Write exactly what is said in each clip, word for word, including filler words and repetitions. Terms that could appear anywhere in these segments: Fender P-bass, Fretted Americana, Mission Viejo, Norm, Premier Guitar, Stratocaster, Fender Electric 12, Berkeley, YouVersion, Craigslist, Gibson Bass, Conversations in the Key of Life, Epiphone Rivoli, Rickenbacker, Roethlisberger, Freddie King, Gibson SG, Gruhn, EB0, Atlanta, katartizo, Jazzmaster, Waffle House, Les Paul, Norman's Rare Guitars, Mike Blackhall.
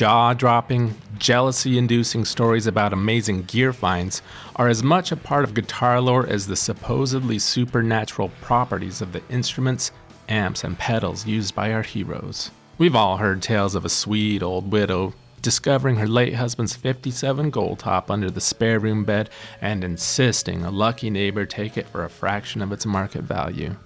jaw-dropping, jealousy-inducing stories about amazing gear finds are as much a part of guitar lore as the supposedly supernatural properties of the instruments, amps, and pedals used by our heroes. We've all heard tales of a sweet old widow discovering her late husband's fifty-seven gold top under the spare room bed and insisting a lucky neighbor take it for a fraction of its market value.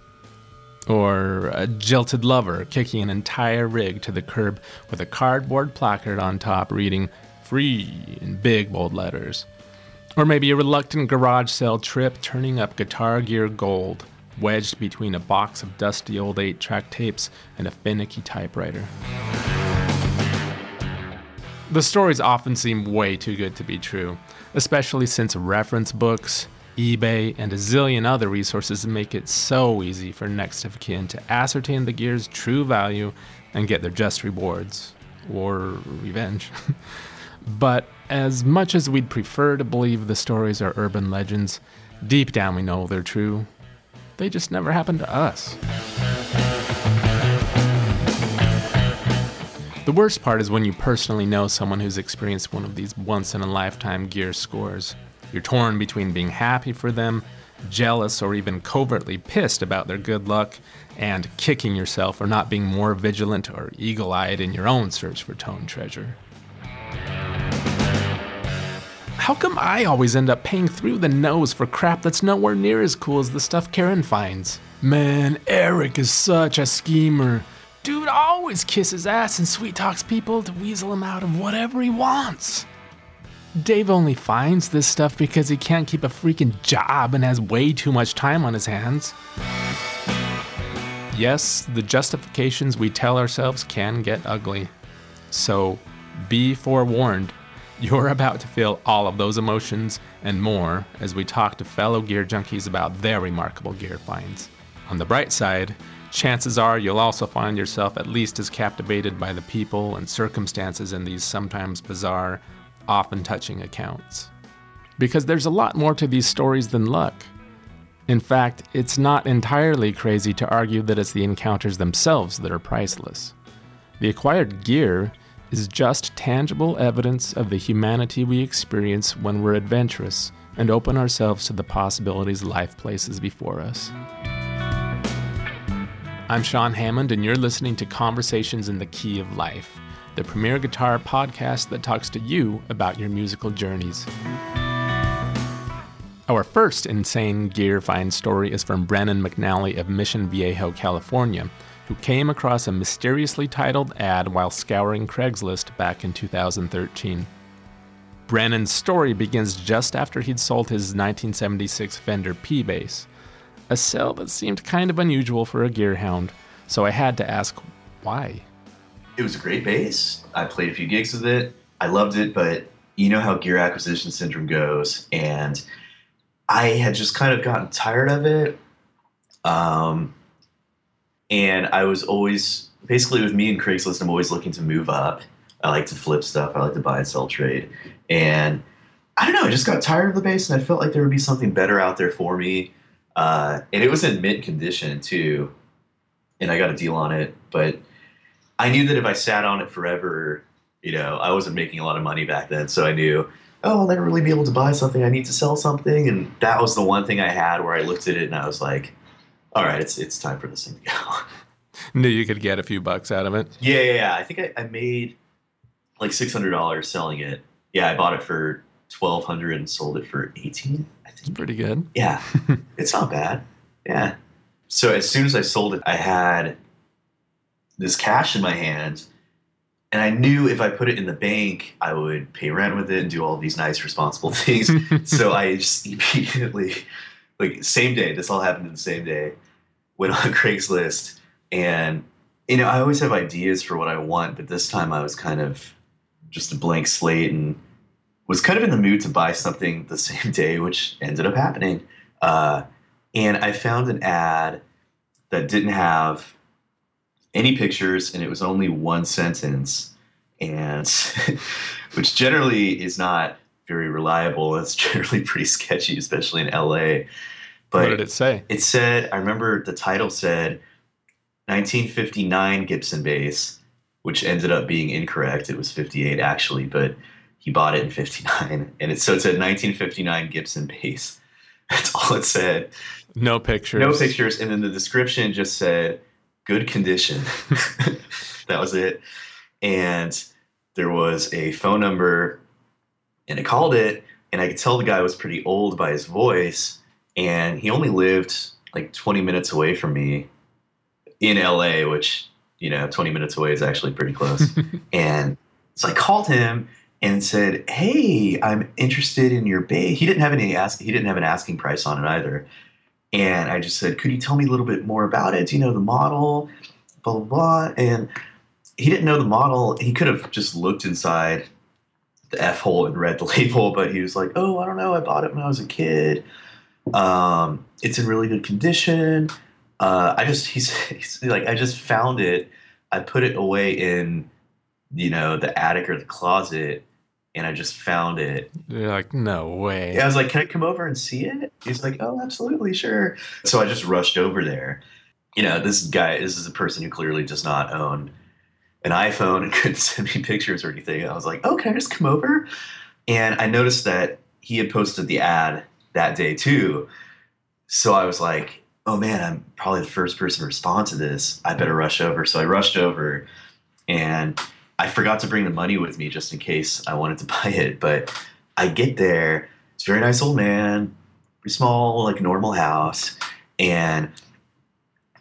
Or a jilted lover kicking an entire rig to the curb with a cardboard placard on top reading "Free" in big bold letters. Or maybe a reluctant garage sale trip turning up guitar gear gold, wedged between a box of dusty old eight-track tapes and a finicky typewriter. The stories often seem way too good to be true, especially since reference books, eBay, and a zillion other resources make it so easy for next of kin to ascertain the gear's true value and get their just rewards, or revenge. But as much as we'd prefer to believe the stories are urban legends, deep down we know they're true. They just never happened to us. The worst part is when you personally know someone who's experienced one of these once-in-a-lifetime gear scores. You're torn between being happy for them, jealous or even covertly pissed about their good luck, and kicking yourself for not being more vigilant or eagle-eyed in your own search for tone treasure. How come I always end up paying through the nose for crap that's nowhere near as cool as the stuff Karen finds? Man, Eric is such a schemer. Dude always kisses ass and sweet talks people to weasel him out of whatever he wants. Dave only finds this stuff because he can't keep a freaking job and has way too much time on his hands. Yes, the justifications we tell ourselves can get ugly. So be forewarned, you're about to feel all of those emotions and more as we talk to fellow gear junkies about their remarkable gear finds. On the bright side, chances are you'll also find yourself at least as captivated by the people and circumstances in these sometimes bizarre, often touching accounts. Because there's a lot more to these stories than luck. In fact, it's not entirely crazy to argue that it's the encounters themselves that are priceless. The acquired gear is just tangible evidence of the humanity we experience when we're adventurous and open ourselves to the possibilities life places before us. I'm Sean Hammond, and you're listening to Conversations in the Key of Life, the premier guitar podcast that talks to you about your musical journeys. Our first insane gear find story is from Brennan McNally of Mission Viejo, California, who came across a mysteriously titled ad while scouring Craigslist back in two thousand thirteen. Brennan's story begins just after he'd sold his nineteen seventy-six Fender P-bass. A sale that seemed kind of unusual for a gear hound, so I had to ask why. It was a great bass. I played a few gigs with it. I loved it, but you know how gear acquisition syndrome goes, and I had just kind of gotten tired of it. Um, and I was always, basically with me and Craigslist, I'm always looking to move up. I like to flip stuff. I like to buy and sell trade. And I don't know, I just got tired of the bass, and I felt like there would be something better out there for me. Uh, and it was in mint condition too, and I got a deal on it, but I knew that if I sat on it forever, you know, I wasn't making a lot of money back then. So I knew, oh, I'll never really be able to buy something. I need to sell something. And that was the one thing I had where I looked at it and I was like, all right, it's, it's time for this thing to go. Knew you could get a few bucks out of it. Yeah. Yeah, yeah. I think I, I made like six hundred dollars selling it. Yeah. I bought it for twelve hundred dollars and sold it for eighteen dollars. Pretty good. Yeah. It's not bad. Yeah. So as soon as I sold it, I had this cash in my hand, and I knew if I put it in the bank, I would pay rent with it and do all these nice, responsible things. So I just immediately, like, same day, this all happened in the same day, went on Craigslist. And, you know, I always have ideas for what I want, but this time I was kind of just a blank slate and was kind of in the mood to buy something the same day, which ended up happening. Uh, and I found an ad that didn't have any pictures, and it was only one sentence, and which generally is not very reliable. It's generally pretty sketchy, especially in L A. But what did it say? It said, I remember the title said, nineteen fifty-nine Gibson Bass, which ended up being incorrect. It was fifty-eight actually, but he bought it in fifty-nine, and it's so it's a nineteen fifty-nine Gibson Bass. That's all it said. No pictures. No pictures, and then the description just said good condition. That was it. And there was a phone number, and I called it, and I could tell the guy was pretty old by his voice, and he only lived like twenty minutes away from me in L A, which, you know, twenty minutes away is actually pretty close. And so I called him and said, hey, I'm interested in your bass. He didn't have any ask. He didn't have an asking price on it either. And I just said, could you tell me a little bit more about it? Do you know the model? Blah, blah, blah. And he didn't know the model. He could have just looked inside the F-hole and read the label, but he was like, oh, I don't know. I bought it when I was a kid. Um, it's in really good condition. Uh, I just, he's, he's like, I just found it. I put it away in, you know, the attic or the closet, and I just found it. You're like, no way. Yeah, I was like, can I come over and see it? He's like, oh, absolutely, sure. So I just rushed over there. You know, this guy, this is a person who clearly does not own an iPhone and couldn't send me pictures or anything. I was like, oh, can I just come over? And I noticed that he had posted the ad that day too. So I was like, oh man, I'm probably the first person to respond to this. I better rush over. So I rushed over, and I forgot to bring the money with me just in case I wanted to buy it. But I get there. It's a very nice old man, pretty small, like normal house. And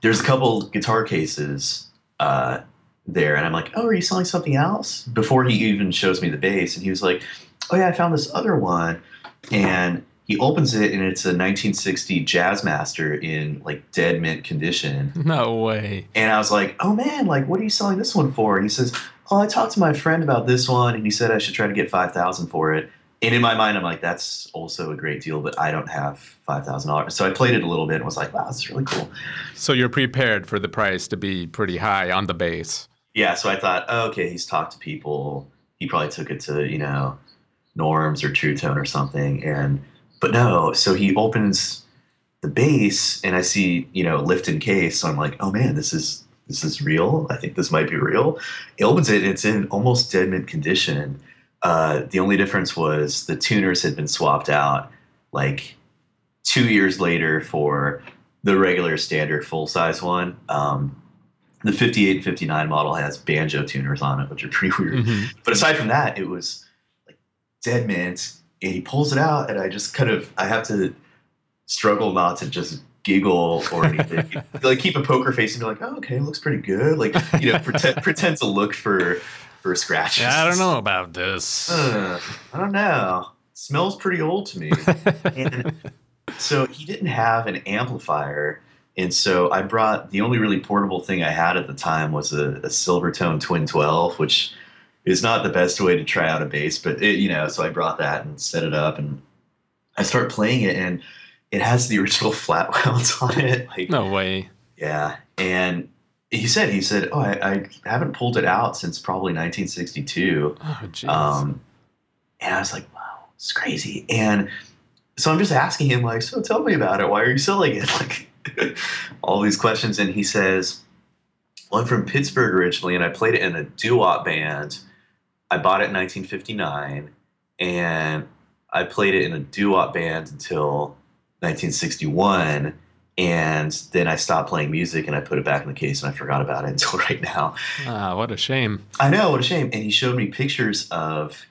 there's a couple guitar cases uh, there. And I'm like, oh, are you selling something else? Before he even shows me the bass. And he was like, oh yeah, I found this other one. And he opens it, and it's a nineteen sixty Jazzmaster in like dead mint condition. No way. And I was like, oh man, like what are you selling this one for? And he says, oh, I talked to my friend about this one, and he said I should try to get five thousand dollars for it. And in my mind, I'm like, that's also a great deal, but I don't have five thousand dollars. So I played it a little bit and was like, wow, this is really cool. So you're prepared for the price to be pretty high on the bass. Yeah, so I thought, oh, okay, he's talked to people. He probably took it to, you know, Norm's or True Tone or something. And But no, so he opens the bass, and I see, you know, lift in case. So I'm like, oh man, this is this is real. I think this might be real. He opens it, and it's in almost dead mint condition. Uh, the only difference was the tuners had been swapped out like two years later for the regular standard full size one. Um, the fifty-eight and fifty-nine model has banjo tuners on it, which are pretty weird. Mm-hmm. But aside from that, it was like dead mint. And he pulls it out, and I just kind of, I have to struggle not to just giggle or anything. Like, keep a poker face and be like, oh, okay, it looks pretty good. Like, you know, pretend, pretend to look for, for scratches. Yeah, I don't know about this. Uh, I don't know. It smells pretty old to me. And so he didn't have an amplifier. And so I brought, the only really portable thing I had at the time was a, a Silvertone Twin twelve, which is not the best way to try out a bass, but it, you know, so I brought that and set it up, and I start playing it, and it has the original flat wounds on it. Like, no way. Yeah. And he said, he said, oh, I, I haven't pulled it out since probably nineteen sixty-two. Oh, geez. Um, and I was like, wow, it's crazy. And so I'm just asking him, like, so tell me about it. Why are you selling it? Like all these questions. And he says, well, I'm from Pittsburgh originally, and I played it in a doo-wop band. I bought it in nineteen fifty-nine, and I played it in a doo-wop band until nineteen sixty-one, and then I stopped playing music, and I put it back in the case, and I forgot about it until right now. Ah, what a shame. I know, what a shame. And he showed me pictures of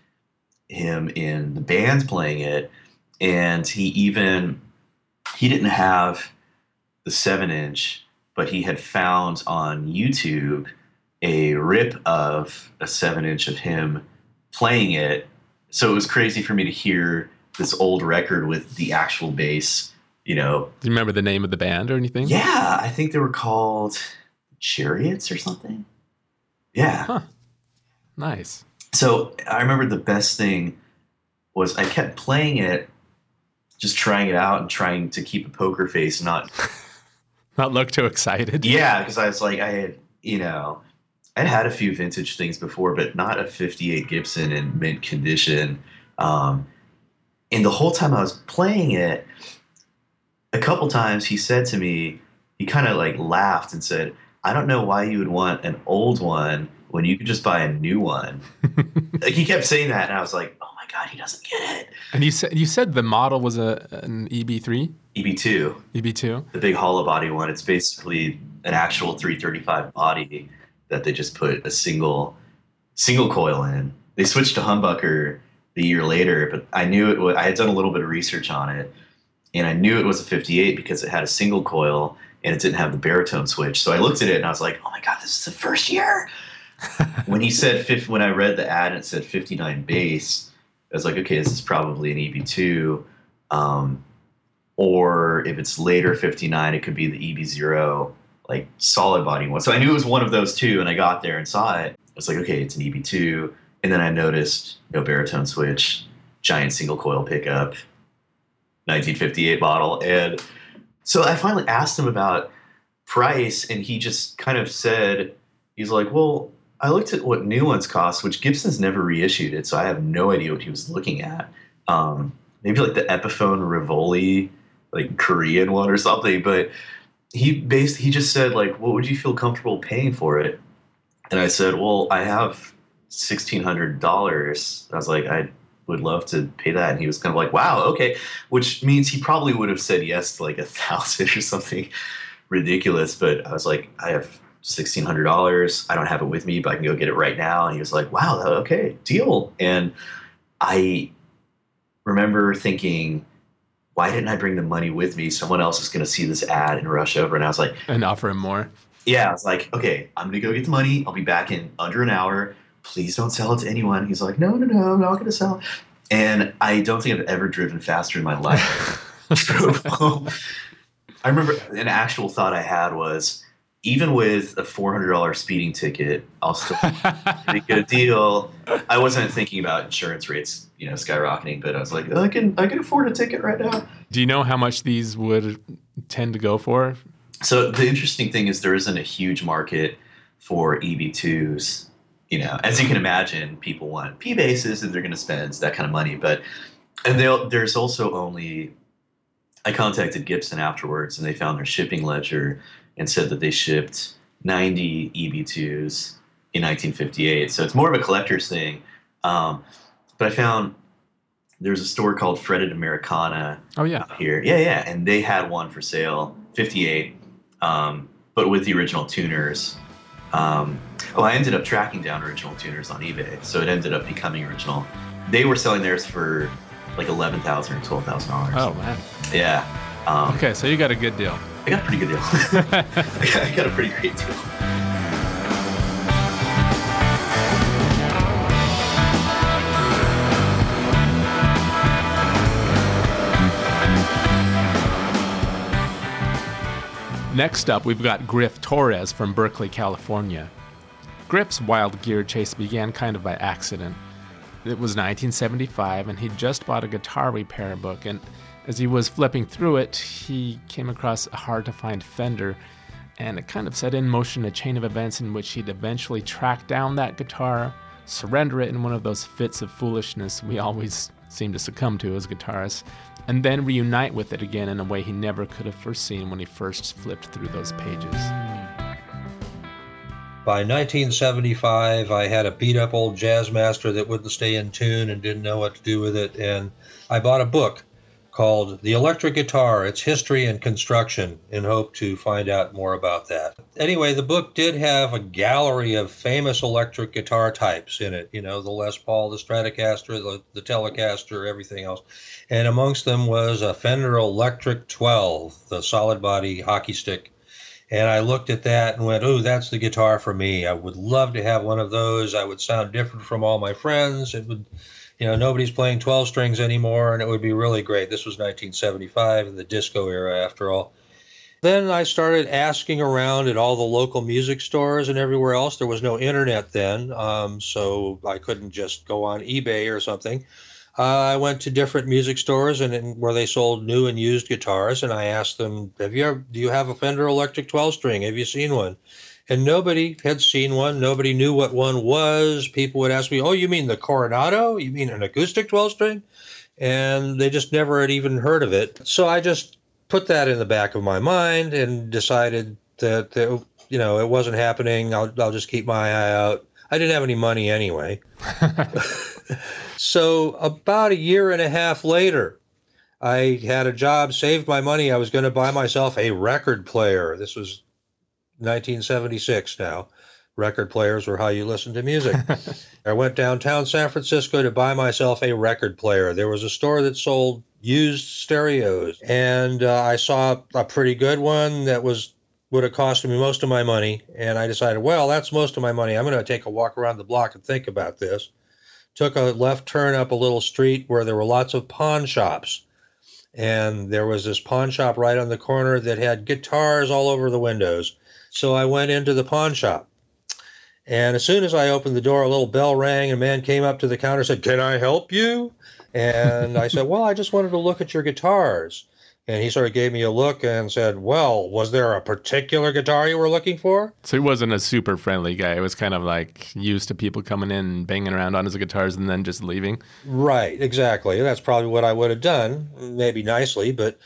him in the band playing it, and he even, he didn't have the seven-inch, but he had found on YouTube a rip of a seven inch of him playing it. So it was crazy for me to hear this old record with the actual bass, you know. Do you remember the name of the band or anything? Yeah, I think they were called Chariots or something. Yeah. Huh. Nice. So I remember the best thing was I kept playing it, just trying it out and trying to keep a poker face, not not look too excited. Yeah, because I was like, I had, you know, I'd had a few vintage things before, but not a fifty-eight Gibson in mint condition. Um, and the whole time I was playing it, a couple times he said to me, he kind of like laughed and said, I don't know why you would want an old one when you could just buy a new one. Like, he kept saying that, and I was like, oh my God, he doesn't get it. And you said you said the model was a an E B three? E B two. E B two. The big hollow body one. It's basically an actual three thirty-five body that they just put a single single coil in. They switched to humbucker the year later, but I knew it was, I had done a little bit of research on it, and I knew it was a fifty-eight because it had a single coil and it didn't have the baritone switch. So I looked at it and I was like, oh my God, this is the first year. When he said, when I read the ad and it said fifty-nine bass, I was like, okay, this is probably an E B two. Um, or if it's later fifty-nine, it could be the E B zero, like solid body one. So I knew it was one of those two, and I got there and saw it. I was like, okay, it's an E B two. And then I noticed no baritone switch, giant single coil pickup, nineteen fifty-eight model. And so I finally asked him about price, and he just kind of said, he's like, well, I looked at what new ones cost, which Gibson's never reissued it, so I have no idea what he was looking at. Um, maybe like the Epiphone Rivoli, like Korean one or something. But he based, he just said, like, what would you feel comfortable paying for it? And I said, well, I have sixteen hundred dollars. I was like, I would love to pay that. And he was kind of like, wow, okay, which means he probably would have said yes to like a thousand or something ridiculous. But I was like, I have sixteen hundred dollars. I don't have it with me, but I can go get it right now. And he was like, wow, okay, deal. And I remember thinking, why didn't I bring the money with me? Someone else is going to see this ad and rush over. And I was like, and offer him more. Yeah, I was like, okay, I'm going to go get the money. I'll be back in under an hour. Please don't sell it to anyone. He's like, no, no, no, I'm not going to sell it. And I don't think I've ever driven faster in my life. I remember an actual thought I had was, even with a four hundred dollars speeding ticket, I'll still make a deal. I wasn't thinking about insurance rates, you know, skyrocketing, but I was like, I can, I can afford a ticket right now. Do you know how much these would tend to go for? So the interesting thing is there isn't a huge market for E B twos. You know, as you can imagine, people want P-basses and they're going to spend that kind of money. But and there's also only, I contacted Gibson afterwards and they found their shipping ledger and said that they shipped ninety E B twos in nineteen fifty-eight. So it's more of a collector's thing. Um, but I found there's a store called Fretted Americana. Oh, yeah. Here. Yeah, yeah. And they had one for sale, fifty-eight, um, but with the original tuners. Um, oh, I ended up tracking down original tuners on eBay, so it ended up becoming original. They were selling theirs for like eleven thousand dollars or twelve thousand dollars. Oh, man. Yeah. Um, okay, so you got a good deal. I got a pretty good deal. I got a pretty great deal. Next up, we've got Griff Torres from Berkeley, California. Griff's wild gear chase began kind of by accident. It was nineteen seventy-five, and he'd just bought a guitar repair book, and as he was flipping through it, he came across a hard-to-find Fender, and it kind of set in motion a chain of events in which he'd eventually track down that guitar, surrender it in one of those fits of foolishness we always seem to succumb to as guitarists, and then reunite with it again in a way he never could have foreseen when he first flipped through those pages. By nineteen seventy-five, I had a beat-up old Jazzmaster that wouldn't stay in tune and didn't know what to do with it, and I bought a book called The Electric Guitar, Its History and Construction, in hope to find out more about that. Anyway, the book did have a gallery of famous electric guitar types in it, you know, the Les Paul, the Stratocaster, the, the Telecaster, everything else. And amongst them was a Fender Electric twelve, the solid body hockey stick. And I looked at that and went, oh, that's the guitar for me. I would love to have one of those. I would sound different from all my friends. It would... You know, nobody's playing twelve strings anymore, and it would be really great. This was nineteen seventy-five, in the disco era, after all. Then I started asking around at all the local music stores and everywhere else. There was no internet then, um, so I couldn't just go on eBay or something. Uh, I went to different music stores and, and where they sold new and used guitars, and I asked them, "Have you ever, do you have a Fender Electric twelve-string? Have you seen one?" And nobody had seen one. Nobody knew what one was. People would ask me, oh, you mean the Coronado? You mean an acoustic twelve-string? And they just never had even heard of it. So I just put that in the back of my mind and decided that, that you know, it wasn't happening. I'll, I'll just keep my eye out. I didn't have any money anyway. So about a year and a half later, I had a job, saved my money. I was going to buy myself a record player. This was nineteen seventy-six now. Record players were how you listened to music. I went downtown San Francisco to buy myself a record player. There was a store that sold used stereos, and uh, I saw a pretty good one that was would have cost me most of my money, and I decided, well, that's most of my money. I'm going to take a walk around the block and think about this. Took a left turn up a little street where there were lots of pawn shops, and there was this pawn shop right on the corner that had guitars all over the windows. So I went into the pawn shop, and as soon as I opened the door, a little bell rang, and a man came up to the counter and said, "Can I help you?" And I said, "Well, I just wanted to look at your guitars." And he sort of gave me a look and said, "Well, was there a particular guitar you were looking for?" So he wasn't a super friendly guy. It was kind of like used to people coming in and banging around on his guitars and then just leaving. Right, exactly. That's probably what I would have done, maybe nicely. But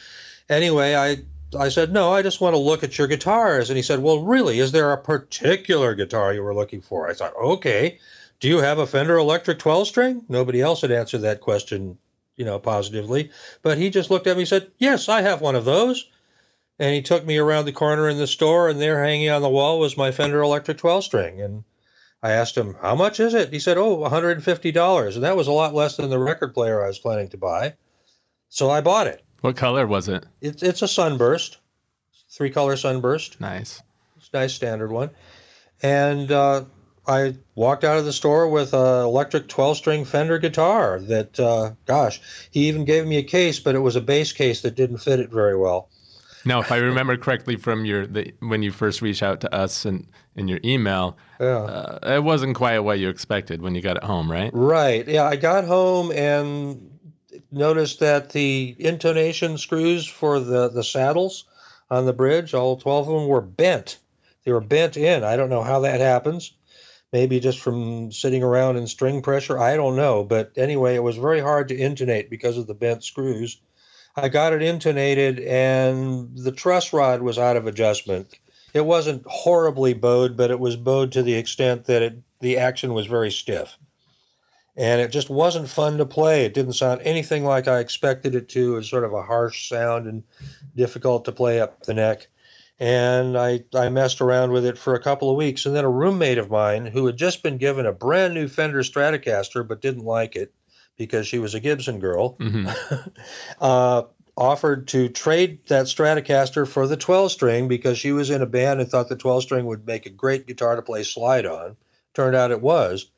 anyway, I, I said, "No, I just want to look at your guitars." And he said, "Well, really, is there a particular guitar you were looking for?" I thought, okay, do you have a Fender Electric twelve string? Nobody else had answered that question, you know, positively. But he just looked at me and said, "Yes, I have one of those." And he took me around the corner in the store, and there hanging on the wall was my Fender Electric twelve string. And I asked him, "How much is it?" He said, "Oh, one hundred fifty dollars. And that was a lot less than the record player I was planning to buy. So I bought it. What color was it? It's, it's a sunburst, three-color sunburst. Nice. It's a nice standard one. And uh, I walked out of the store with an electric twelve-string Fender guitar that, uh, gosh, he even gave me a case, but it was a bass case that didn't fit it very well. Now, if I remember correctly from your the, when you first reached out to us in, in your email, yeah. uh, it wasn't quite what you expected when you got it home, right? Right. Yeah, I got home and noticed that the intonation screws for the, the saddles on the bridge, all twelve of them, were bent. They were bent in. I don't know how that happens. Maybe just from sitting around in string pressure. I don't know. But anyway, it was very hard to intonate because of the bent screws. I got it intonated, and the truss rod was out of adjustment. It wasn't horribly bowed, but it was bowed to the extent that it, the action was very stiff. And it just wasn't fun to play. It didn't sound anything like I expected it to. It was sort of a harsh sound and difficult to play up the neck. And I, I messed around with it for a couple of weeks. And then a roommate of mine who had just been given a brand new Fender Stratocaster but didn't like it because she was a Gibson girl, mm-hmm. uh, offered to trade that Stratocaster for the twelve-string because she was in a band and thought the twelve-string would make a great guitar to play slide on. Turned out it was.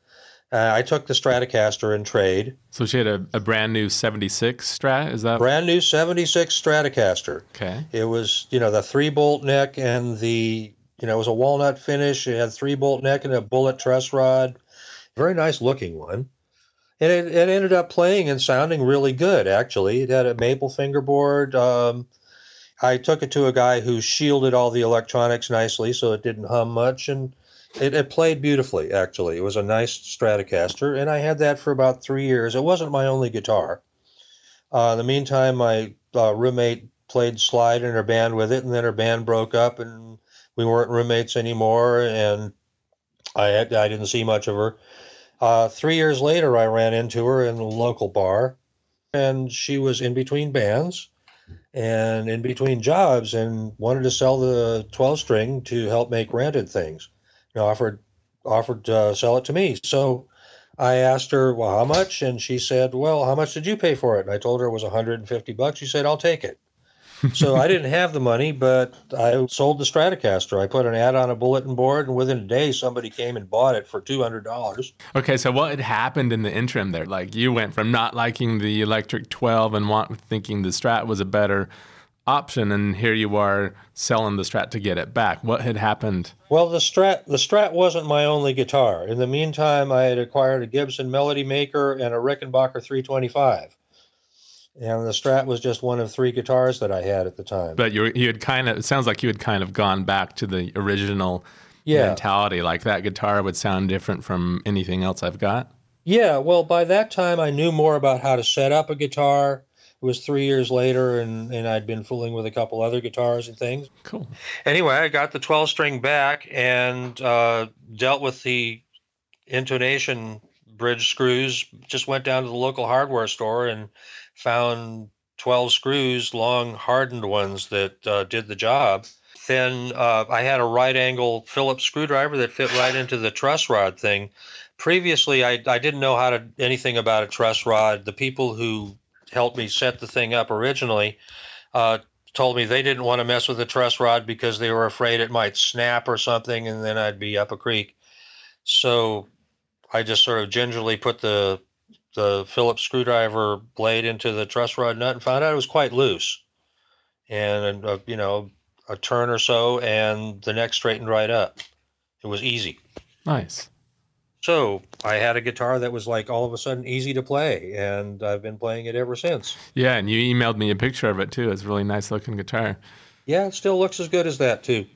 Uh, I took the Stratocaster in trade. So she had a, a brand new seventy-six Strat, is that? Brand new seventy-six Stratocaster. Okay. It was, you know, the three-bolt neck and the, you know, it was a walnut finish. It had three-bolt neck and a bullet truss rod. Very nice looking one. And it, it ended up playing and sounding really good, actually. It had a maple fingerboard. Um, I took it to a guy who shielded all the electronics nicely so it didn't hum much, and It, it played beautifully, actually. It was a nice Stratocaster, and I had that for about three years. It wasn't my only guitar. Uh, in the meantime, my uh, roommate played slide in her band with it, and then her band broke up, and we weren't roommates anymore, and I, I didn't see much of her. Uh, three years later, I ran into her in a local bar, and she was in between bands and in between jobs and wanted to sell the twelve-string to help make rented things. offered offered to sell it to me. So I asked her, "Well, how much?" And she said, "Well, how much did you pay for it?" And I told her it was one hundred fifty bucks. She said, "I'll take it." So I didn't have the money, but I sold the Stratocaster. I put an ad on a bulletin board, and within a day, somebody came and bought it for two hundred dollars. Okay, so what had happened in the interim there? Like, you went from not liking the Electric twelve and want, thinking the Strat was a better option, and here you are selling the Strat to get it back. What had happened? Well, the Strat the Strat wasn't my only guitar. In the meantime, I had acquired a Gibson Melody Maker and a Rickenbacker three twenty-five, and the Strat was just one of three guitars that I had at the time. But you you had kind of it sounds like you had kind of gone back to the original yeah. mentality, like that guitar would sound different from anything else I've got. Yeah, well, by that time I knew more about how to set up a guitar. It was three years later, and, and I'd been fooling with a couple other guitars and things. Cool. Anyway, I got the twelve-string back and uh, dealt with the intonation bridge screws, just went down to the local hardware store and found twelve screws, long hardened ones that uh, did the job. Then uh, I had a right angle Phillips screwdriver that fit right into the truss rod thing. Previously, I, I didn't know how to anything about a truss rod. The people who helped me set the thing up originally uh, told me they didn't want to mess with the truss rod because they were afraid it might snap or something, and then I'd be up a creek. So I just sort of gingerly put the the Phillips screwdriver blade into the truss rod nut and found out it was quite loose. And, uh, you know, a turn or so, and the neck straightened right up. It was easy. Nice. So I had a guitar that was like all of a sudden easy to play, and I've been playing it ever since. Yeah, and you emailed me a picture of it, too. It's a really nice-looking guitar. Yeah, it still looks as good as that, too.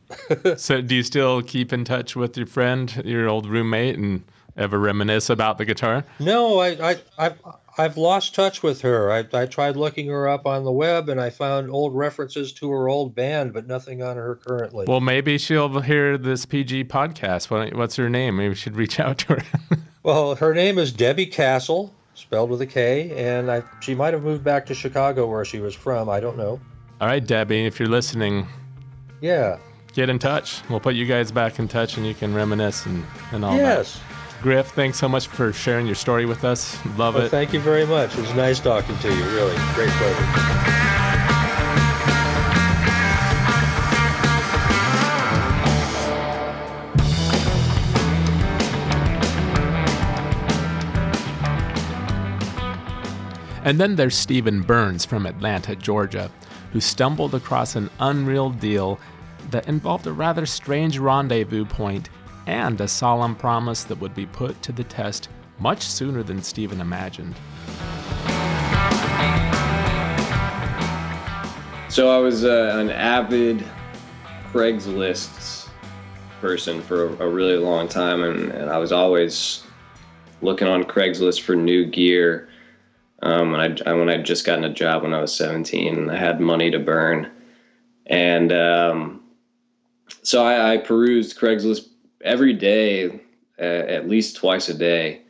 So do you still keep in touch with your friend, your old roommate, and ever reminisce about the guitar? No, I, I, I've, I've lost touch with her. I, I tried looking her up on the web, and I found old references to her old band, but nothing on her currently. Well, maybe she'll hear this P G podcast. What, what's her name? Maybe we should reach out to her. Well, her name is Debbie Castle, spelled with a K, and I, she might have moved back to Chicago where she was from. I don't know. All right, Debbie, if you're listening, yeah, get in touch. We'll put you guys back in touch, and you can reminisce and, and all yes. that. Yes. Griff, thanks so much for sharing your story with us. Love well, it. Thank you very much. It was nice talking to you, really. Great pleasure. And then there's Stephen Burns from Atlanta, Georgia, who stumbled across an unreal deal that involved a rather strange rendezvous point and a solemn promise that would be put to the test much sooner than Stephen imagined. So I was uh, an avid Craigslist person for a, a really long time, and, and I was always looking on Craigslist for new gear. Um, and I, I, when I'd just gotten a job when I was seventeen, and I had money to burn. And um, so I, I perused Craigslist every day, uh, at least twice a day.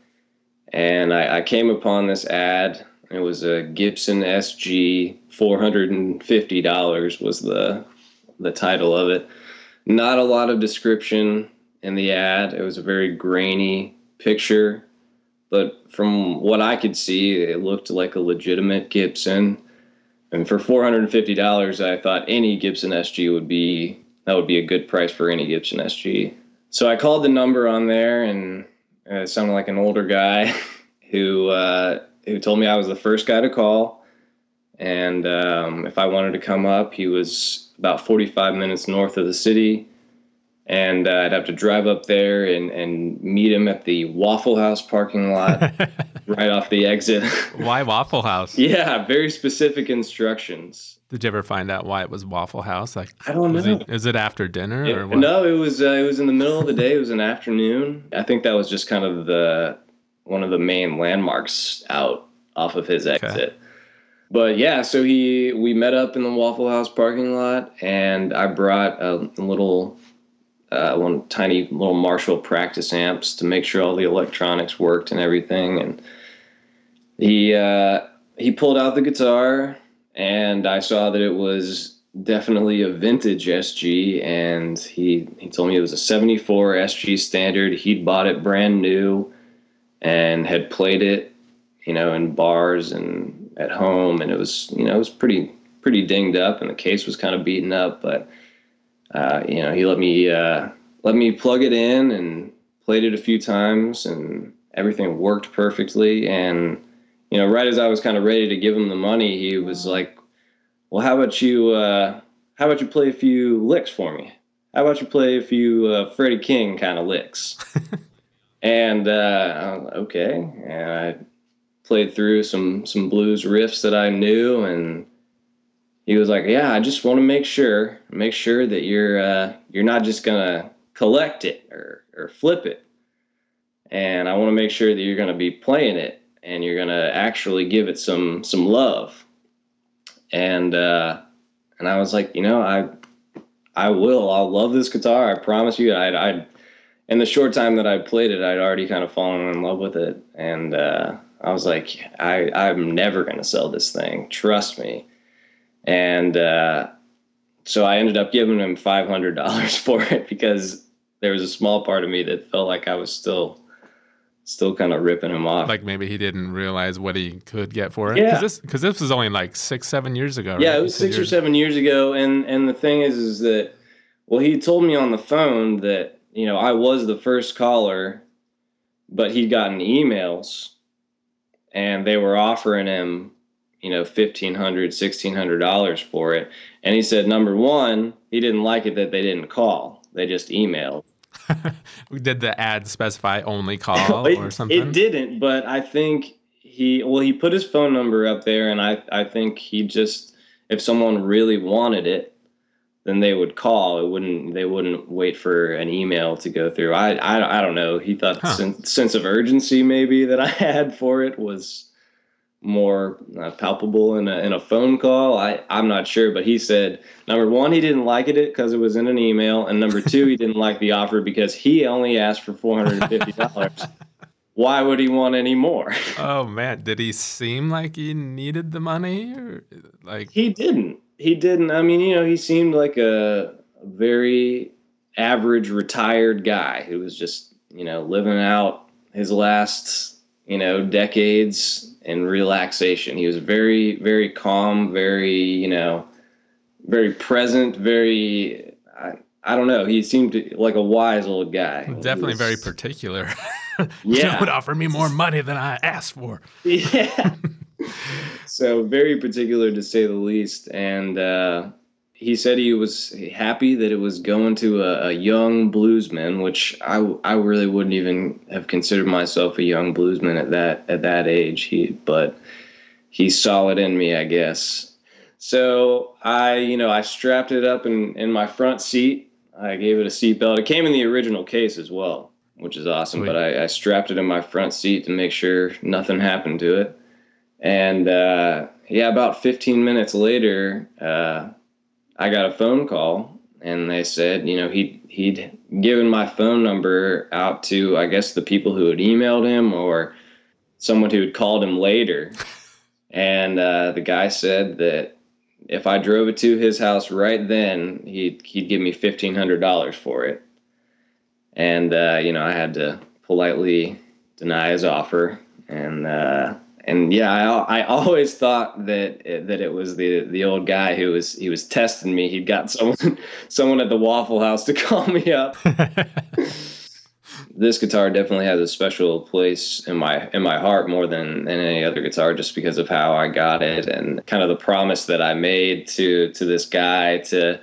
And I, I came upon this ad. It was a Gibson S G, four hundred fifty dollars was the the title of it. Not a lot of description in the ad. It was a very grainy picture. But from what I could see, it looked like a legitimate Gibson. And for four hundred fifty dollars, I thought any Gibson S G would be, that would be a good price for any Gibson S G. So I called the number on there, and it sounded like an older guy who uh, who told me I was the first guy to call. And um, if I wanted to come up, he was about forty-five minutes north of the city. And uh, I'd have to drive up there and, and meet him at the Waffle House parking lot right off the exit. Why Waffle House? Yeah, very specific instructions. Did you ever find out why it was Waffle House? Like, I don't know. It, is it after dinner it, or what? No, it was uh, it was in the middle of the day. It was an afternoon. I think that was just kind of the one of the main landmarks out off of his exit. Okay. But yeah, so he we met up in the Waffle House parking lot, and I brought a, a little. Uh, one tiny little Marshall practice amps to make sure all the electronics worked and everything. And he uh, he pulled out the guitar, and I saw that it was definitely a vintage S G. And he, he told me it was a seventy-four S G standard. He'd bought it brand new and had played it, you know, in bars and at home. And it was, you know, it was pretty pretty dinged up, and the case was kind of beaten up, but. Uh, you know, he let me uh, let me plug it in and played it a few times, and everything worked perfectly. And, you know, right as I was kind of ready to give him the money, he was like, well, how about you uh, how about you play a few licks for me? How about you play a few uh, Freddie King kind of licks? and uh, I was like, OK, and I played through some some blues riffs that I knew, and he was like, yeah, I just want to make sure, make sure that you're uh, you're not just going to collect it or, or flip it. And I want to make sure that you're going to be playing it and you're going to actually give it some some love. And uh, and I was like, you know, I I will. I'll love this guitar. I promise you. I, I in the short time that I played it, I'd already kind of fallen in love with it. And uh, I was like, I, I'm never going to sell this thing. Trust me. And uh, so I ended up giving him five hundred dollars for it, because there was a small part of me that felt like I was still still kind of ripping him off. Like maybe he didn't realize what he could get for it. Yeah. Because this, this was only like six, seven years ago. Yeah, right? it was six, six or seven years ago. And, and the thing is, is that, well, he told me on the phone that, you know, I was the first caller, but he'd gotten emails and they were offering him, you know, fifteen hundred dollars, sixteen hundred dollars for it. And he said, number one, he didn't like it that they didn't call. They just emailed. Did the ad specify only call it, or something? It didn't, but I think he, well, he put his phone number up there, and I, I think he just, if someone really wanted it, then they would call. It wouldn't. They wouldn't wait for an email to go through. I, I, I don't know. He thought huh. the sen- sense of urgency maybe that I had for it was more uh, palpable in a in a phone call. I, I'm not sure, but he said number one, he didn't like it because it was in an email, and number two, he didn't like the offer because he only asked for four hundred fifty dollars. Why would he want any more? Oh man, did he seem like he needed the money, or like he didn't? He didn't. I mean, you know, he seemed like a very average retired guy who was just, you know, living out his last, you know, decades in relaxation. He was very, very calm, very, you know, very present, very, I, I don't know. He seemed to, like a wise old guy. Definitely was, very particular. Yeah. Would offer me more money than I asked for. Yeah. So very particular, to say the least. And uh, he said he was happy that it was going to a, a young bluesman, which I, I really wouldn't even have considered myself a young bluesman at that at that age. He, but he saw it in me, I guess. So I, you know, I strapped it up in, in my front seat. I gave it a seatbelt. It came in the original case as well, which is awesome. Sweet. But I, I strapped it in my front seat to make sure nothing happened to it. And, uh, yeah, about fifteen minutes later, uh, I got a phone call, and they said, you know, he, he'd given my phone number out to, I guess, the people who had emailed him or someone who had called him later. And, uh, the guy said that if I drove it to his house right then, he'd, he'd give me fifteen hundred dollars for it. And, uh, you know, I had to politely deny his offer, and, uh, And yeah, I, I always thought that it, that it was the the old guy who was he was testing me. He'd got someone someone at the Waffle House to call me up. This guitar definitely has a special place in my in my heart more than, than any other guitar, just because of how I got it and kind of the promise that I made to to this guy to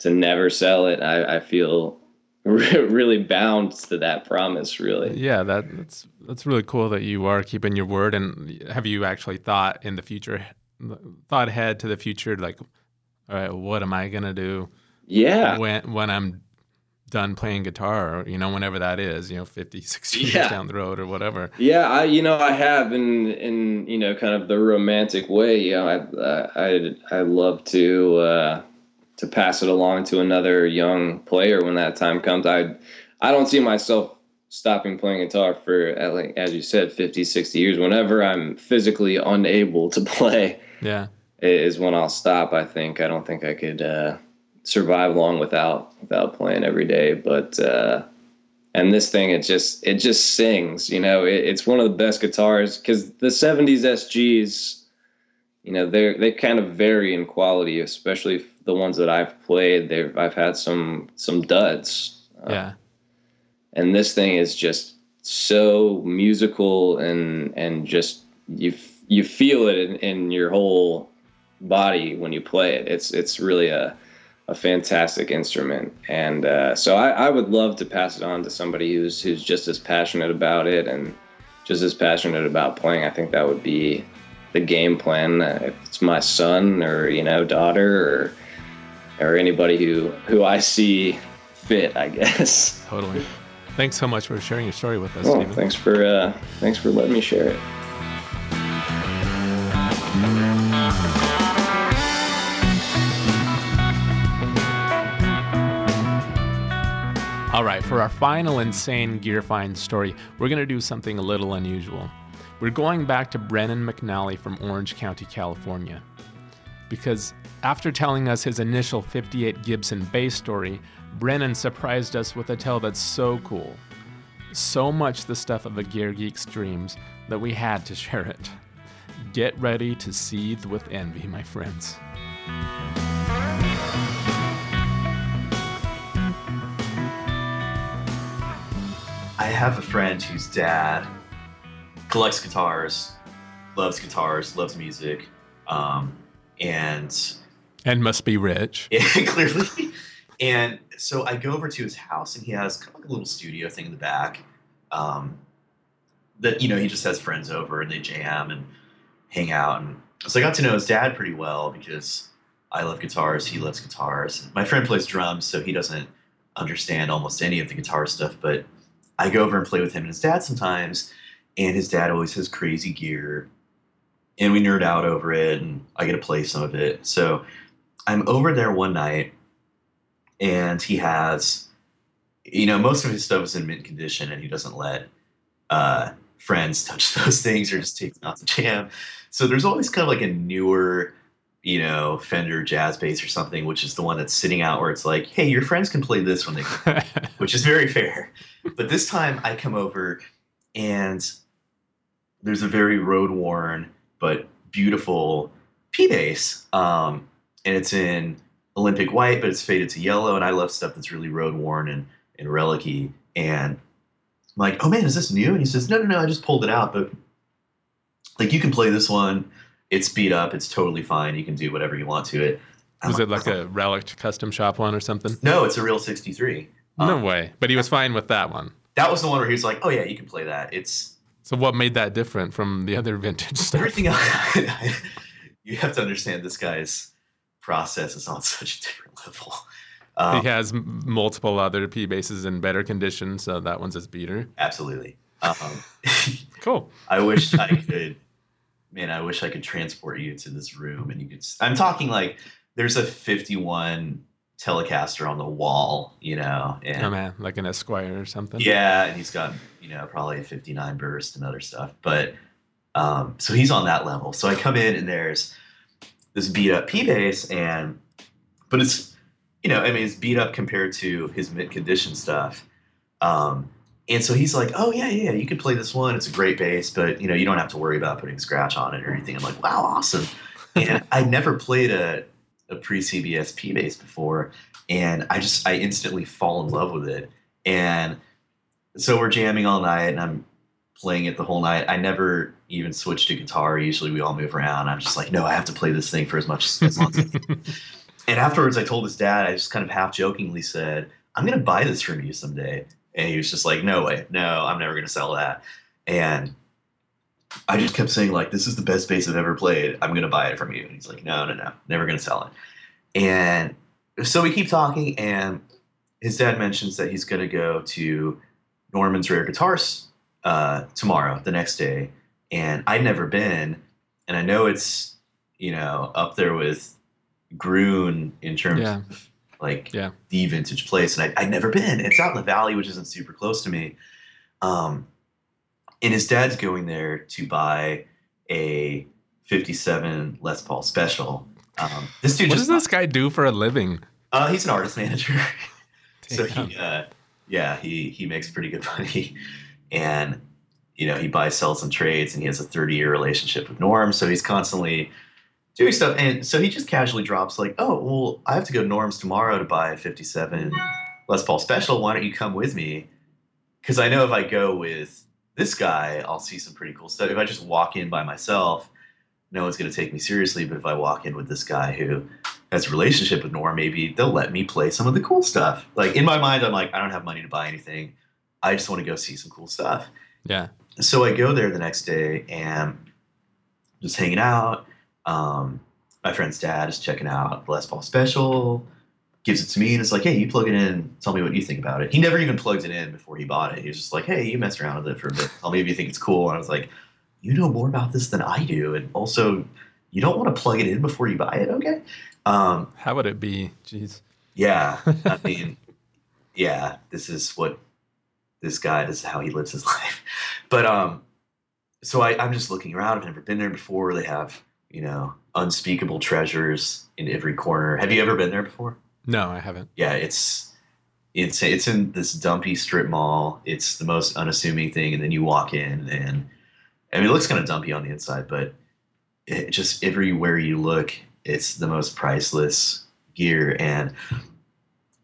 to never sell it. I, I feel really bound to that promise, really. Yeah, that, that's that's really cool that you are keeping your word. And have you actually thought in the future, thought ahead to the future, like, all right, what am I gonna do? Yeah, when when I'm done playing guitar, you know, whenever that is, you know, fifty, sixty yeah. years down the road or whatever. Yeah, I you know I have in in you know kind of the romantic way. You know, I I I love to. Uh, to pass it along to another young player when that time comes. I I don't see myself stopping playing guitar for, like, as you said, fifty, sixty years. Whenever I'm physically unable to play yeah. is when I'll stop, I think. I don't think I could uh, survive long without without playing every day. But uh, and this thing, it just it just sings. You know, it, it's one of the best guitars, because the seventies S Gs, you know, they they kind of vary in quality, especially the ones that I've played. There, I've had some some duds. Uh, yeah. And this thing is just so musical, and and just you you feel it in, in your whole body when you play it. It's it's really a a fantastic instrument, and uh, so I, I would love to pass it on to somebody who's who's just as passionate about it and just as passionate about playing. I think that would be the game plan. If it's my son or you know daughter or. or anybody who, who I see fit, I guess. Totally. Thanks so much for sharing your story with us, well, Stephen. Thanks for, uh, thanks for letting me share it. All right, for our final insane gear find story, we're going to do something a little unusual. We're going back to Brennan McNally from Orange County, California. Because after telling us his initial fifty-eight Gibson Bass story, Brennan surprised us with a tale that's so cool. So much the stuff of a gear geek's dreams that we had to share it. Get ready to seethe with envy, my friends. I have a friend whose dad collects guitars, loves guitars, loves music, um, and... And must be rich. Clearly. And so I go over to his house, and he has kind of like a little studio thing in the back um, that, you know, he just has friends over, and they jam and hang out. And so I got to know his dad pretty well because I love guitars, he loves guitars. And my friend plays drums, so he doesn't understand almost any of the guitar stuff, but I go over and play with him and his dad sometimes, and his dad always has crazy gear, and we nerd out over it, and I get to play some of it. So I'm over there one night, and he has, you know, most of his stuff is in mint condition, and he doesn't let uh, friends touch those things or just take them out to jam. So there's always kind of like a newer, you know, Fender Jazz Bass or something, which is the one that's sitting out where it's like, hey, your friends can play this when they can, which is very fair. But this time I come over, and there's a very road-worn but beautiful P-bass, um, and it's in Olympic white, but it's faded to yellow, and I love stuff that's really road-worn and, and relic-y. And I'm like, oh, man, is this new? And he says, no, no, no, I just pulled it out, but, like, you can play this one. It's beat up. It's totally fine. You can do whatever you want to it. I'm was like, it like a relic custom shop one or something? No, it's a real sixty-three. No um, way. But he was fine with that one. That was the one where he was like, oh, yeah, you can play that. It's So what made that different from the other vintage stuff? Everything else. You have to understand this guy's process is on such a different level. Um, he has multiple other P basses in better condition, so that one's his beater. Absolutely. Um, cool. I wish I could. Man, I wish I could transport you to this room and you could. I'm talking like there's a fifty-one Telecaster on the wall, you know. And, oh man, like an Esquire or something. Yeah, and he's got, you know, probably a fifty-nine Burst and other stuff. But um, so he's on that level. So I come in and there's this beat up P bass, and but it's, you know, I mean, it's beat up compared to his mint condition stuff. Um, And so he's like, oh, yeah, yeah, you can play this one. It's a great bass, but, you know, you don't have to worry about putting scratch on it or anything. I'm like, wow, awesome. And I never played a, a pre-C B S P bass before, and I just I instantly fall in love with it. And so we're jamming all night, and I'm playing it the whole night. I never even switch to guitar. Usually we all move around. I'm just like, no, I have to play this thing for as much as long as I can. And afterwards I told his dad, I just kind of half-jokingly said, I'm going to buy this from you someday. And he was just like, no way, no, I'm never going to sell that. And I just kept saying, like, this is the best bass I've ever played. I'm going to buy it from you. And he's like, no, no, no, never going to sell it. And so we keep talking, and his dad mentions that he's going to go to Norman's Rare Guitars uh, tomorrow, the next day. And I'd never been, and I know it's, you know, up there with Gruhn in terms yeah. of, like yeah. the vintage place, and I, I'd never been. It's out in the valley, which isn't super close to me. Um, and his dad's going there to buy a fifty-seven Les Paul Special. Um, this dude, what just, does this guy do for a living? Uh, he's an artist manager, so he, uh, yeah, he he makes pretty good money, and you know he buys, sells, and trades, and he has a thirty-year relationship with Norm, so he's constantly doing stuff. And so he just casually drops like, oh, well, I have to go to Norm's tomorrow to buy a fifty-seven Les Paul Special. Why don't you come with me? Because I know if I go with this guy, I'll see some pretty cool stuff. If I just walk in by myself, no one's going to take me seriously. But if I walk in with this guy who has a relationship with Norm, maybe they'll let me play some of the cool stuff. Like in my mind, I'm like, I don't have money to buy anything. I just want to go see some cool stuff. Yeah. So I go there the next day and just hanging out. Um, my friend's dad is checking out the Les Paul Special, gives it to me, and it's like, hey, you plug it in, tell me what you think about it. He never even plugged it in before he bought it. He was just like, hey, you messed around with it for a bit, tell me if you think it's cool. And I was like, you know more about this than I do, and also, you don't want to plug it in before you buy it, okay? Um, How would it be? Jeez. Yeah, I mean, yeah, this is what this guy, this is how he lives his life. But um, so I, I'm just looking around. I've never been there before. They have, you know, unspeakable treasures in every corner. Have you ever been there before? No, I haven't. Yeah, it's it's it's in this dumpy strip mall. It's the most unassuming thing. And then you walk in, and I mean, it looks kind of dumpy on the inside, but it just everywhere you look, it's the most priceless gear. And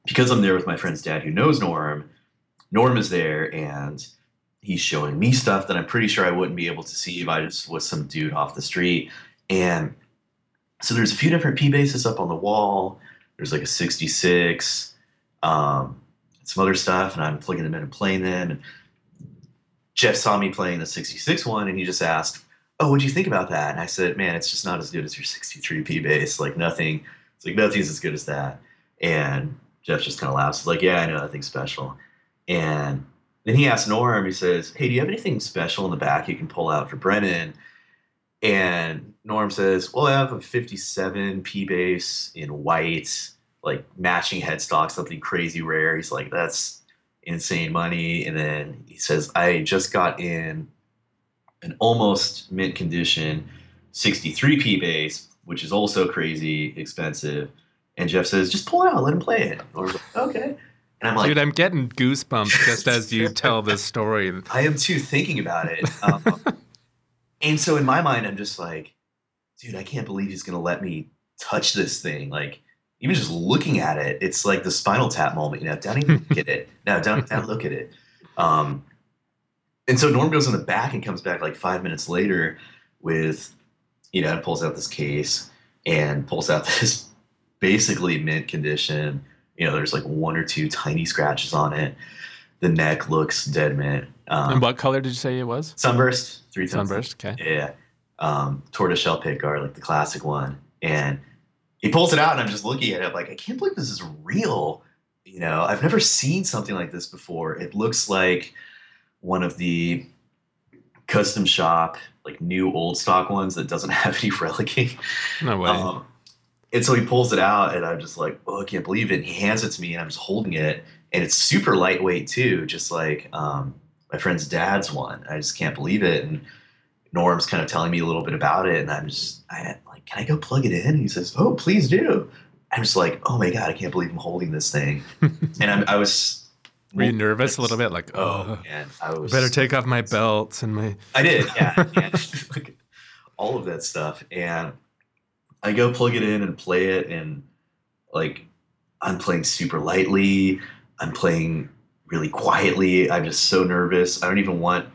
because I'm there with my friend's dad, who knows Norm, Norm is there, and he's showing me stuff that I'm pretty sure I wouldn't be able to see if I just was some dude off the street. And so there's a few different P-basses up on the wall. There's like a sixty-six, um, some other stuff, and I'm plugging them in and playing them. And Jeff saw me playing the sixty-six one, and he just asked, "Oh, what'd you think about that?" And I said, "Man, it's just not as good as your sixty-three P-bass. Like nothing, it's like nothing's as good as that." And Jeff just kind of laughs. He's like, "Yeah, I know, that thing's special." And then he asked Norm, he says, "Hey, do you have anything special in the back you can pull out for Brennan?" And Norm says, "Well, I have a fifty-seven P-bass in white, like matching headstock, something crazy rare." He's like, "That's insane money." And then he says, "I just got in an almost mint condition sixty-three P-bass, which is also crazy expensive." And Jeff says, "Just pull it out, let him play it." Norm's like, "Okay." And I'm like, dude, I'm getting goosebumps just as you tell this story. I am too, thinking about it. Um, and so in my mind, I'm just like, dude, I can't believe he's going to let me touch this thing. Like, even just looking at it, it's like the Spinal Tap moment. You know, don't even look at it. No, don't, don't look at it. Um, and so Norm goes in the back and comes back like five minutes later with, you know, and pulls out this case and pulls out this basically mint condition. You know, there's like one or two tiny scratches on it. The neck looks dead mint. Um, and what color did you say it was? Sunburst. Three times. Sunburst, okay. Yeah. Um, tortoiseshell pickguard, like the classic one. And he pulls it out, and I'm just looking at it like, I can't believe this is real. You know, I've never seen something like this before. It looks like one of the custom shop, like new old stock ones that doesn't have any relicking. No way. Um, And so he pulls it out, and I'm just like, oh, I can't believe it. And he hands it to me, and I'm just holding it. And it's super lightweight, too, just like um, my friend's dad's one. I just can't believe it. And Norm's kind of telling me a little bit about it. And I'm just I, like, can I go plug it in? And he says, oh, please do. I'm just like, oh, my God, I can't believe I'm holding this thing. and I'm, I was – Were you nervous a little bit? Like, oh, man, I was, better take off my belts and my – I did, yeah. yeah. like, all of that stuff. And – I go plug it in and play it, and like I'm playing super lightly. I'm playing really quietly. I'm just so nervous. I don't even want.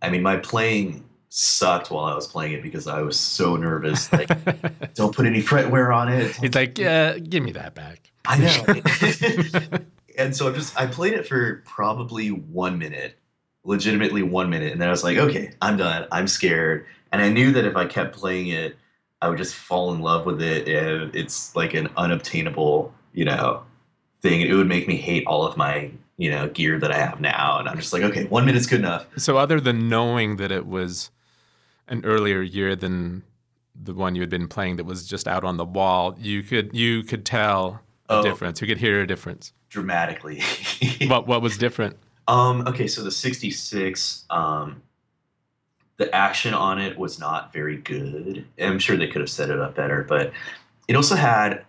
I mean, my playing sucked while I was playing it because I was so nervous. Like, don't put any fretwear on it. It's like, yeah, give me that back. I know. and so I just I played it for probably one minute, legitimately one minute, and then I was like, okay, I'm done. I'm scared, and I knew that if I kept playing it, I would just fall in love with it. It's like an unobtainable, you know, thing. It would make me hate all of my, you know, gear that I have now. And I'm just like, okay, one minute's good enough. So other than knowing that it was an earlier year than the one you had been playing that was just out on the wall, you could you could tell a oh, difference. You could hear a difference. Dramatically. what what was different? Um, okay, so the sixty-six, um, the action on it was not very good. I'm sure they could have set it up better, but it also had,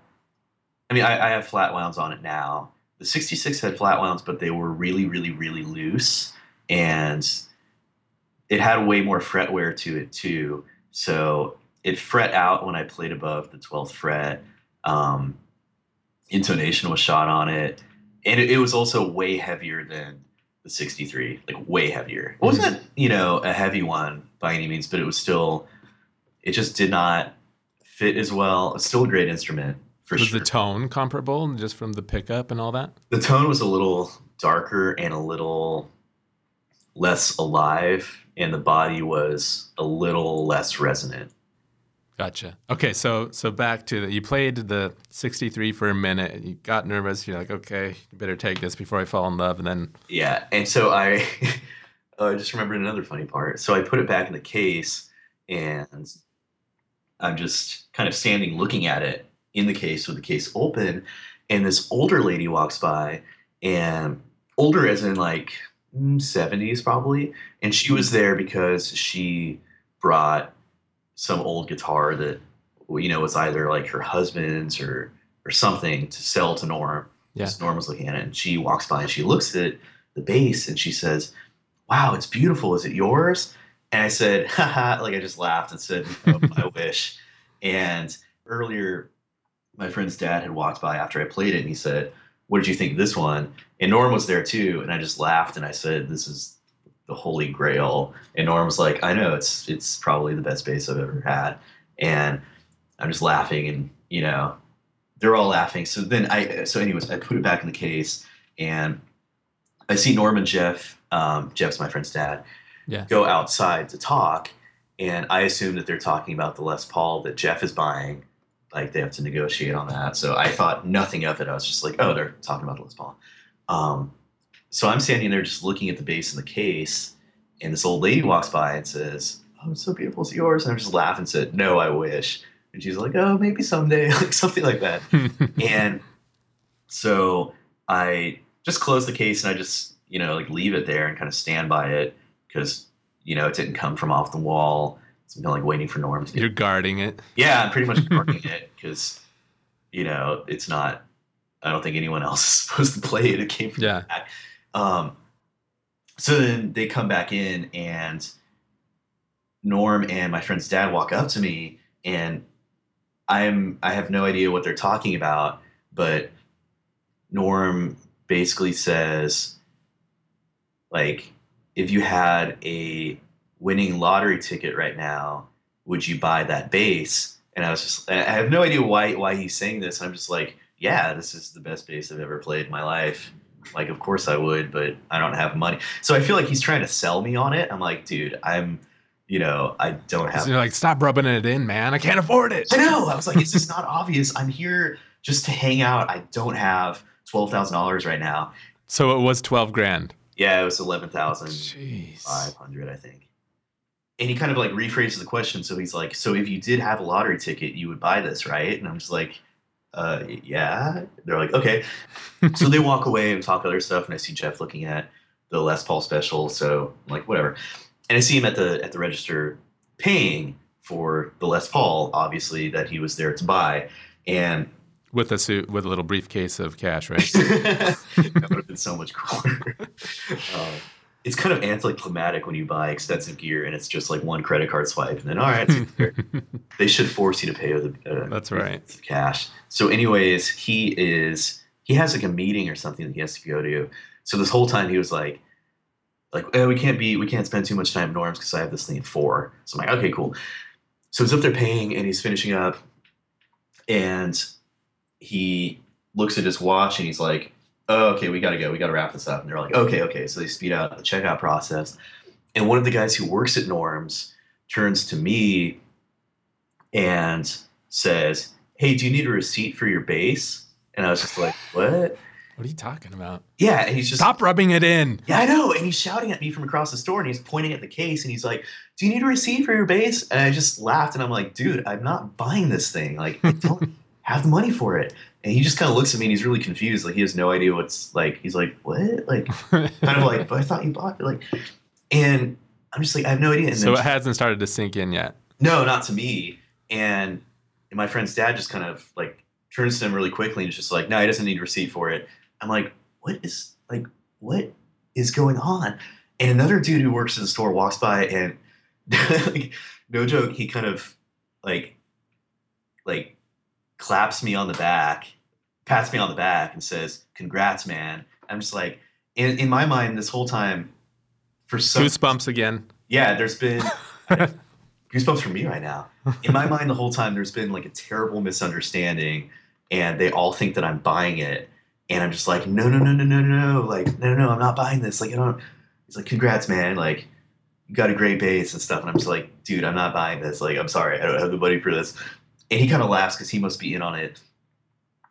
I mean, I, I have flat wounds on it now. The sixty-six had flat wounds, but they were really, really, really loose, and it had way more fretwear to it too. So it fret out when I played above the twelfth fret. Um, intonation was shot on it, and it, it was also way heavier than the sixty-three, like way heavier. It wasn't, you know, a heavy one by any means, but it was still, it just did not fit as well. It's still a great instrument for sure. Was the tone comparable just from the pickup and all that? The tone was a little darker and a little less alive, and the body was a little less resonant. Gotcha. Okay, so so back to that. You played the sixty-three for a minute, and you got nervous. You're like, okay, you better take this before I fall in love, and then yeah. And so I, oh, I just remembered another funny part. So I put it back in the case, and I'm just kind of standing, looking at it in the case with the case open, and this older lady walks by, and older as in like seventies probably. And she was there because she brought some old guitar that, you know, was either like her husband's or, or something to sell to Norm. Yeah. Norm was looking at it and she walks by and she looks at the bass and she says, wow, it's beautiful. Is it yours? And I said, haha, like I just laughed and said, oh, I wish. And earlier, my friend's dad had walked by after I played it and he said, what did you think of this one? And Norm was there too. And I just laughed and I said, this is the holy grail. And Norm was like, I know, it's it's probably the best bass I've ever had. And I'm just laughing and, you know, they're all laughing. So then I, so anyways, I put it back in the case and I see Norm and Jeff, um, Jeff's my friend's dad, yeah, go outside to talk. And I assume that they're talking about the Les Paul that Jeff is buying. Like they have to negotiate on that. So I thought nothing of it. I was just like, oh, they're talking about the Les Paul. Um, so I'm standing there just looking at the bass in the case. And this old lady walks by and says, oh, it's so beautiful. It's yours. And I just laughed and said, no, I wish. And she's like, oh, maybe someday, like something like that. And so I just close the case and I just, you know, like leave it there and kind of stand by it because, you know, it didn't come from off the wall. It's been like waiting for Norm to get. You're guarding it. Yeah, I'm pretty much guarding it because, you know, it's not, I don't think anyone else is supposed to play it. It came from yeah. back. Um, so then they come back in and Norm and my friend's dad walk up to me and I'm, I have no idea what they're talking about, but Norm basically says, like, if you had a winning lottery ticket right now, would you buy that bass? And I was just, I have no idea why why he's saying this. I'm just like, yeah, this is the best bass I've ever played in my life. Like, of course I would, but I don't have money. So I feel like he's trying to sell me on it. I'm like, dude, I'm, you know, I don't have. So you're like, stop rubbing it in, man. I can't afford it. I know. I was like, it's just not obvious. I'm here just to hang out. I don't have twelve thousand dollars right now. So it was twelve grand. Yeah, it was eleven thousand five hundred, I think. And he kind of like rephrases the question. So he's like, so if you did have a lottery ticket, you would buy this, right? And I'm just like, uh, yeah. They're like, okay. So they walk away and talk other stuff. And I see Jeff looking at the Les Paul special. So I'm like, whatever. And I see him at the, at the register paying for the Les Paul, obviously, that he was there to buy. And with a suit, with a little briefcase of cash, right? That would have been so much cooler. Uh, it's kind of anticlimactic when you buy expensive gear and it's just like one credit card swipe and then, all right, they should force you to pay with uh, that's right, cash. So anyways, he is, he has like a meeting or something that he has to go to. So this whole time he was like, like, oh, we can't be, we can't spend too much time at Norm's because I have this thing at four. So I'm like, okay, cool. So he's up there paying and he's finishing up and he looks at his watch and he's like, oh, okay, we got to go. We got to wrap this up. And they're like, okay, okay. So they speed out the checkout process. And one of the guys who works at Norm's turns to me and says, hey, do you need a receipt for your bass? And I was just like, what? What are you talking about? Yeah. And he's just, stop rubbing it in. Yeah, I know. And he's shouting at me from across the store and he's pointing at the case and he's like, do you need a receipt for your bass? And I just laughed and I'm like, dude, I'm not buying this thing. Like, I don't have the money for it. And he just kind of looks at me and he's really confused. Like, he has no idea what's like, he's like, what? Like, kind of like, but I thought you bought it. Like, and I'm just like, I have no idea. And so then it just hasn't started to sink in yet. No, not to me. And my friend's dad just kind of like turns to him really quickly and is just like, no, he doesn't need a receipt for it. I'm like, what is like, what is going on? And another dude who works in the store walks by and like, no joke, he kind of like, like, claps me on the back, pats me on the back and says, congrats, man. I'm just like, in, in my mind this whole time, for some goosebumps again. Yeah, there's been goosebumps for me right now. In my mind the whole time, there's been like a terrible misunderstanding and they all think that I'm buying it. And I'm just like, no, no, no, no, no, no, no. Like, no, no, no, I'm not buying this. Like, I don't. He's like, congrats, man. Like, you got a great bass and stuff. And I'm just like, dude, I'm not buying this. Like, I'm sorry. I don't have the money for this. And he kind of laughs because he must be in on it.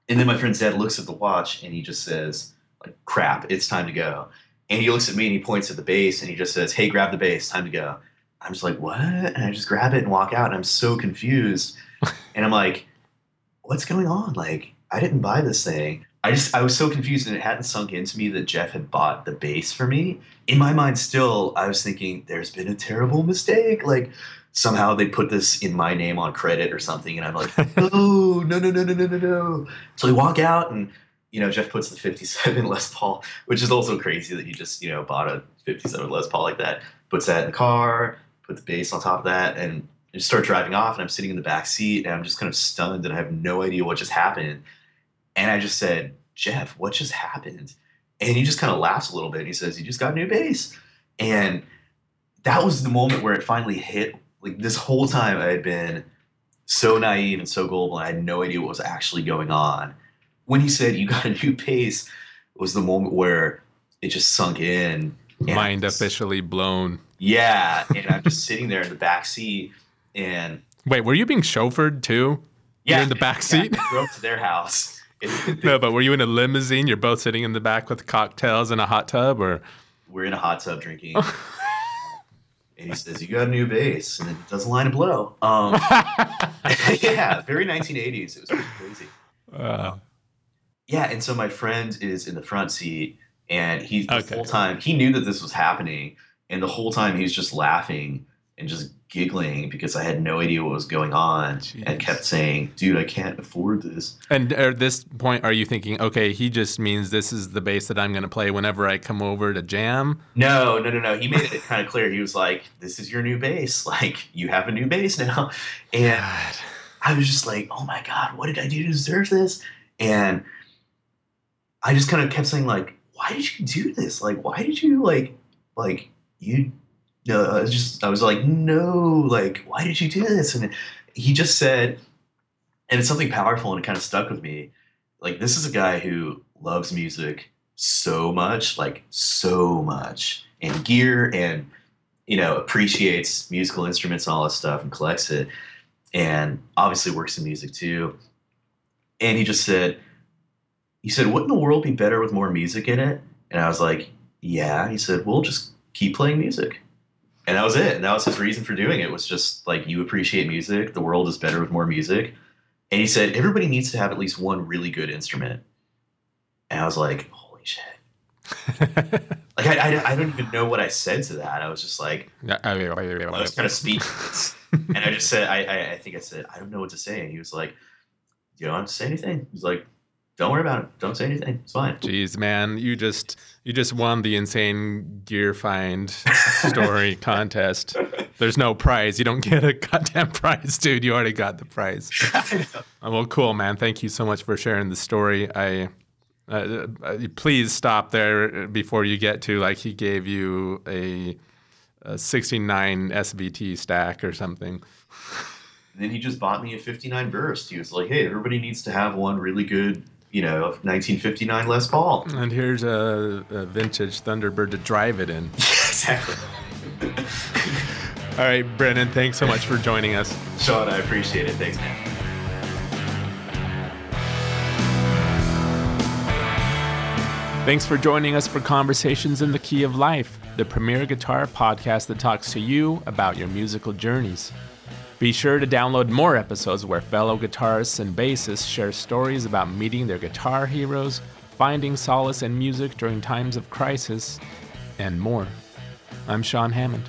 And then my friend's dad looks at the watch and he just says, like, crap, it's time to go. And he looks at me and he points at the bass and he just says, hey, grab the bass, time to go. I'm just like, what? And I just grab it and walk out and I'm so confused. And I'm like, what's going on? Like, I didn't buy this thing. I just, I was so confused, and it hadn't sunk into me that Jeff had bought the bass for me. In my mind still, I was thinking, there's been a terrible mistake. Like, somehow they put this in my name on credit or something. And I'm like, oh, no, no, no, no, no, no, no. So we walk out, and, you know, Jeff puts the fifty-seven Les Paul, which is also crazy that he just, you know, bought a fifty-seven Les Paul like that. Puts that in the car, put the bass on top of that, and just start driving off. And I'm sitting in the back seat, and I'm just kind of stunned, and I have no idea what just happened. And I just said, Jeff, what just happened? And he just kind of laughs a little bit. And he says, you just got a new bass. And that was the moment where it finally hit. Like, this whole time I had been so naive and so gullible, and I had no idea what was actually going on. When he said, you got a new bass, was the moment where it just sunk in. Mind just, officially blown. Yeah. And I'm just sitting there in the back seat. And wait, were you being chauffeured too? Yeah. You're in the back seat? Yeah, I drove to their house. No, but were you in a limousine? You're both sitting in the back with cocktails in a hot tub, or we're in a hot tub drinking. And he says, "You got a new bass, and it doesn't line a blow." Um, yeah, very nineteen eighties. It was pretty crazy. Uh, yeah, and so my friend is in the front seat, and he the okay. whole time he knew that this was happening, and the whole time he's just laughing and just giggling because I had no idea what was going on. Jeez. And kept saying, dude, I can't afford this. And at this point, are you thinking, okay, he just means this is the bass that I'm going to play whenever I come over to jam? No, no, no, no. He made it kind of clear. He was like, this is your new bass. Like, you have a new bass now. And God. I was just like, oh my God, what did I do to deserve this? And I just kind of kept saying, like, why did you do this? Like, why did you, like, like, you... No, I was just, I was like, no, like, why did you do this? And he just said, and it's something powerful, and it kind of stuck with me. Like, this is a guy who loves music so much, like so much, and gear, and, you know, appreciates musical instruments and all that stuff, and collects it, and obviously works in music too. And he just said, he said, wouldn't the world be better with more music in it? And I was like, yeah. He said, we'll just keep playing music. And that was it. And that was his reason for doing it, was just like, you appreciate music. The world is better with more music. And he said, everybody needs to have at least one really good instrument. And I was like, holy shit. Like, I, I, I don't even know what I said to that. I was just like, I was kind of speechless. And I just said, I, I, I think I said, I don't know what to say. And he was like, you don't have to say anything. He was like, don't worry about it. Don't say anything. It's fine. Jeez, man, you just you just won the insane gear find story contest. There's no prize. You don't get a goddamn prize, dude. You already got the prize. Well, cool, man. Thank you so much for sharing the story. I uh, please stop there before you get to, like, he gave you a, a sixty-nine S V T stack or something. And then he just bought me a fifty-nine Burst. He was like, hey, everybody needs to have one really good, you know, nineteen fifty-nine Les Paul. And here's a, a vintage Thunderbird to drive it in. Exactly. All right, Brennan, thanks so much for joining us. Sean, I appreciate it. Thanks, man. Thanks for joining us for Conversations in the Key of Life, the premier guitar podcast that talks to you about your musical journeys. Be sure to download more episodes where fellow guitarists and bassists share stories about meeting their guitar heroes, finding solace in music during times of crisis, and more. I'm Sean Hammond.